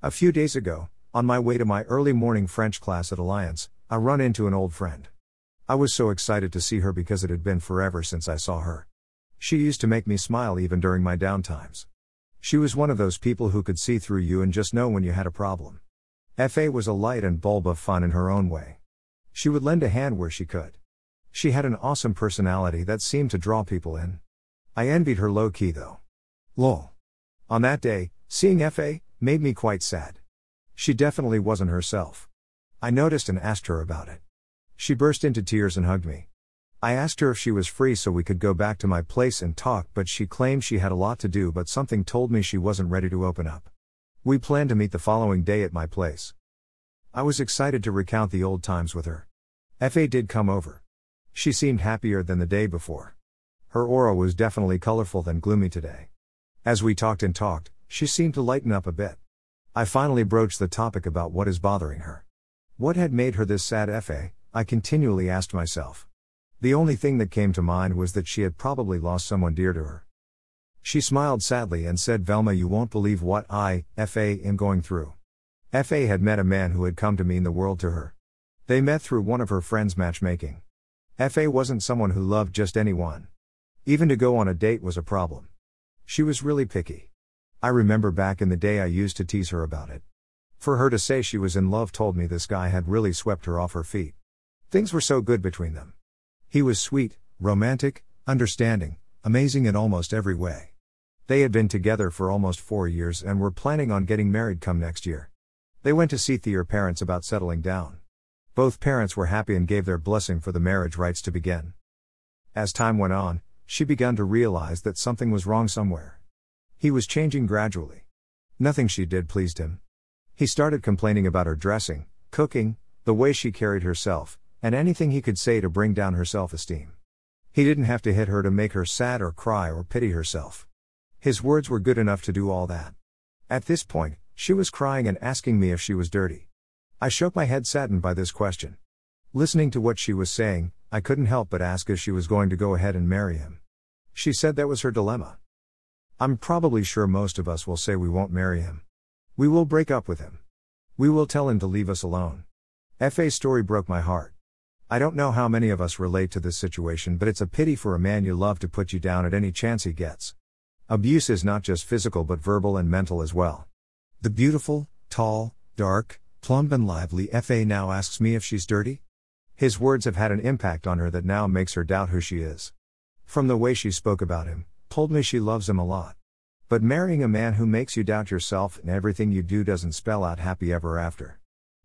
A few days ago, on my way to my early morning French class at Alliance, I run into an old friend. I was so excited to see her because it had been forever since I saw her. She used to make me smile even during my down times. She was one of those people who could see through you and just know when you had a problem. F.A. was a light and bulb of fun in her own way. She would lend a hand where she could. She had an awesome personality that seemed to draw people in. I envied her low-key though. Lol. On that day, seeing F.A. made me quite sad. She definitely wasn't herself. I noticed and asked her about it. She burst into tears and hugged me. I asked her if she was free so we could go back to my place and talk, but she claimed she had a lot to do, but something told me she wasn't ready to open up. We planned to meet the following day at my place. I was excited to recount the old times with her. F.A. did come over. She seemed happier than the day before. Her aura was definitely colorful than gloomy today. As we talked and talked, she seemed to lighten up a bit. I finally broached the topic about what is bothering her. What had made her this sad, F.A., I continually asked myself. The only thing that came to mind was that she had probably lost someone dear to her. She smiled sadly and said, "Velma, you won't believe what I, F.A., am going through." F.A. had met a man who had come to mean the world to her. They met through one of her friends' matchmaking. F.A. wasn't someone who loved just anyone. Even to go on a date was a problem. She was really picky. I remember back in the day I used to tease her about it. For her to say she was in love told me this guy had really swept her off her feet. Things were so good between them. He was sweet, romantic, understanding, amazing in almost every way. They had been together for almost 4 years and were planning on getting married come next year. They went to see their parents about settling down. Both parents were happy and gave their blessing for the marriage rites to begin. As time went on, she began to realize that something was wrong somewhere. He was changing gradually. Nothing she did pleased him. He started complaining about her dressing, cooking, the way she carried herself, and anything he could say to bring down her self-esteem. He didn't have to hit her to make her sad or cry or pity herself. His words were good enough to do all that. At this point, she was crying and asking me if she was dirty. I shook my head, saddened by this question. Listening to what she was saying, I couldn't help but ask if she was going to go ahead and marry him. She said that was her dilemma. I'm probably sure most of us will say we won't marry him. We will break up with him. We will tell him to leave us alone. F.A.'s story broke my heart. I don't know how many of us relate to this situation, but it's a pity for a man you love to put you down at any chance he gets. Abuse is not just physical but verbal and mental as well. The beautiful, tall, dark, plump and lively F.A. now asks me if she's dirty? His words have had an impact on her that now makes her doubt who she is. From the way she spoke about him, told me she loves him a lot. But marrying a man who makes you doubt yourself and everything you do doesn't spell out happy ever after.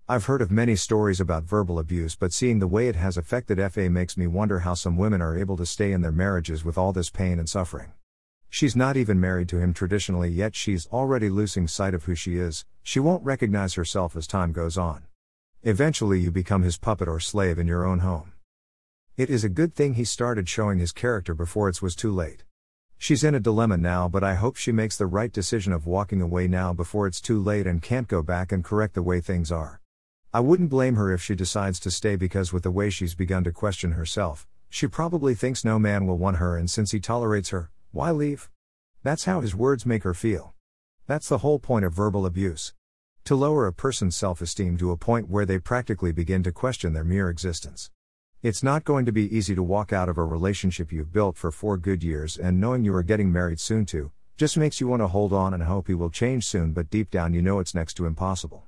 I've heard of many stories about verbal abuse, but seeing the way it has affected F.A. makes me wonder how some women are able to stay in their marriages with all this pain and suffering. She's not even married to him traditionally, yet she's already losing sight of who she is. She won't recognize herself as time goes on. Eventually you become his puppet or slave in your own home. It is a good thing he started showing his character before it was too late. She's in a dilemma now, but I hope she makes the right decision of walking away now before it's too late and can't go back and correct the way things are. I wouldn't blame her if she decides to stay, because with the way she's begun to question herself, she probably thinks no man will want her, and since he tolerates her, why leave? That's how his words make her feel. That's the whole point of verbal abuse. To lower a person's self-esteem to a point where they practically begin to question their mere existence. It's not going to be easy to walk out of a relationship you've built for 4 good years, and knowing you are getting married soon too, just makes you want to hold on and hope he will change soon, but deep down you know it's next to impossible.